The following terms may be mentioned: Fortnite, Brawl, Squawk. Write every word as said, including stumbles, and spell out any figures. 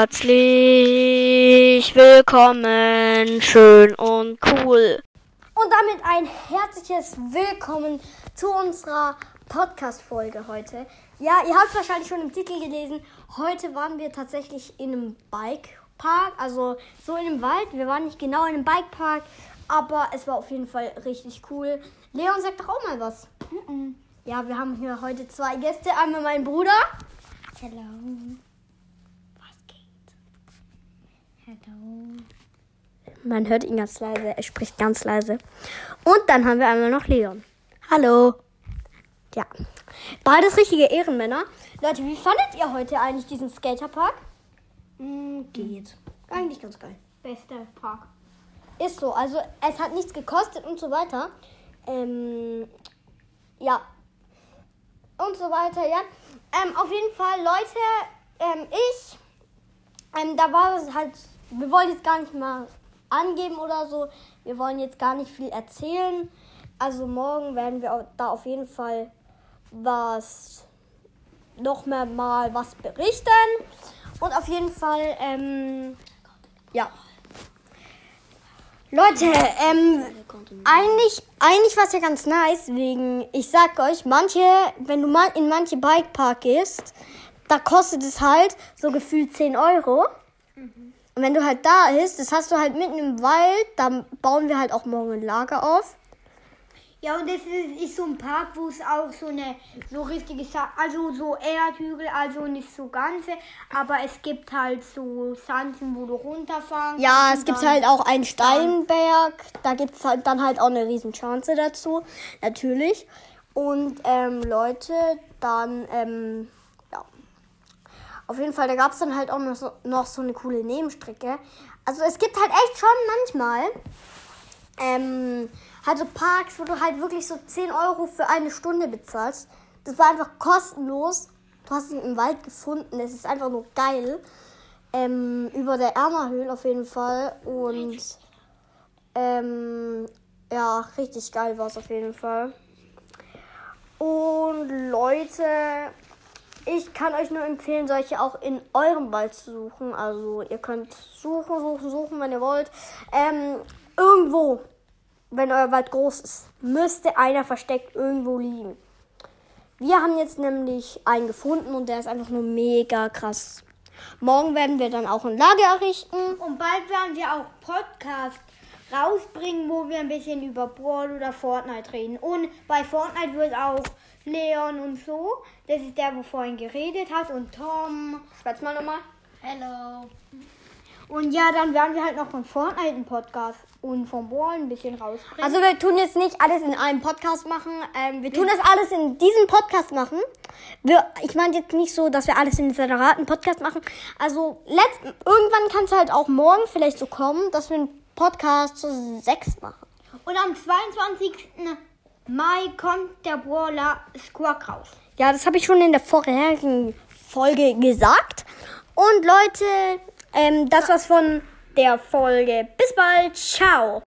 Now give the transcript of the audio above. Herzlich willkommen, schön und cool. Und damit ein herzliches Willkommen zu unserer Podcast-Folge heute. Ja, ihr habt es wahrscheinlich schon im Titel gelesen. Heute waren wir tatsächlich in einem Bikepark, also so in einem Wald. Wir waren nicht genau in einem Bikepark, aber es war auf jeden Fall richtig cool. Leon, sagt doch auch mal was. Mm-mm. Ja, wir haben hier heute zwei Gäste. Einmal mein Bruder. Hello. Man hört ihn ganz leise, er spricht ganz leise. Und dann haben wir einmal noch Leon. Hallo. Ja, beides richtige Ehrenmänner. Leute, wie fandet ihr heute eigentlich diesen Skaterpark? Mhm, geht. Eigentlich ganz geil. Bester Park. Ist so, also es hat nichts gekostet und so weiter. Ähm, ja. Und so weiter, ja. Ähm, auf jeden Fall, Leute, ähm, ich, ähm, da war es halt... Wir wollen jetzt gar nicht mal angeben oder so. Wir wollen jetzt gar nicht viel erzählen. Also morgen werden wir da auf jeden Fall was noch mehr mal was berichten. Und auf jeden Fall, ähm, ja. Leute, ähm, eigentlich, eigentlich war es ja ganz nice, wegen, ich sag euch, manche, wenn du mal in manche Bikepark gehst, da kostet es halt so gefühlt zehn Euro. Mhm. Und wenn du halt da bist, das hast du halt mitten im Wald, dann bauen wir halt auch morgen ein Lager auf. Ja, und das ist, ist so ein Park, wo es auch so eine, so richtige, also so Erdhügel, also nicht so ganze, aber es gibt halt so Sansen, wo du runterfahren kannst. Ja, es gibt halt auch einen Steinberg, da gibt es halt dann halt auch eine riesen Chance dazu, natürlich. Und ähm, Leute, dann, ähm, auf jeden Fall, da gab es dann halt auch noch so, noch so eine coole Nebenstrecke. Also es gibt halt echt schon manchmal ähm, halt so Parks, wo du halt wirklich so zehn Euro für eine Stunde bezahlst. Das war einfach kostenlos. Du hast ihn im Wald gefunden. Es ist einfach nur geil. Ähm, über der Ermerhöhle auf jeden Fall. Und ähm, ja, richtig geil war es auf jeden Fall. Und Leute... Ich kann euch nur empfehlen, solche auch in eurem Wald zu suchen. Also ihr könnt suchen, suchen, suchen, wenn ihr wollt. Ähm, irgendwo, wenn euer Wald groß ist, müsste einer versteckt irgendwo liegen. Wir haben jetzt nämlich einen gefunden und der ist einfach nur mega krass. Morgen werden wir dann auch ein Lager errichten. Und bald werden wir auch Podcast rausbringen, wo wir ein bisschen über Brawl oder Fortnite reden. Und bei Fortnite wird auch Leon und so, das ist der, wo vorhin geredet hat, und Tom. Schwätz mal nochmal. Hello. Und ja, dann werden wir halt noch von Fortnite einen Podcast und von Brawl ein bisschen rausbringen. Also wir tun jetzt nicht alles in einem Podcast machen. Ähm, wir tun das alles in diesem Podcast machen. Wir, ich meine jetzt nicht so, dass wir alles in einem separaten Podcast machen. Also letzt, irgendwann kann es halt auch morgen vielleicht so kommen, dass wir einen Podcast zu sechs machen. Und am zweiundzwanzigsten Mai kommt der Brawler Squawk raus. Ja, das habe ich schon in der vorherigen Folge gesagt. Und Leute, ähm, das war's von der Folge. Bis bald. Ciao.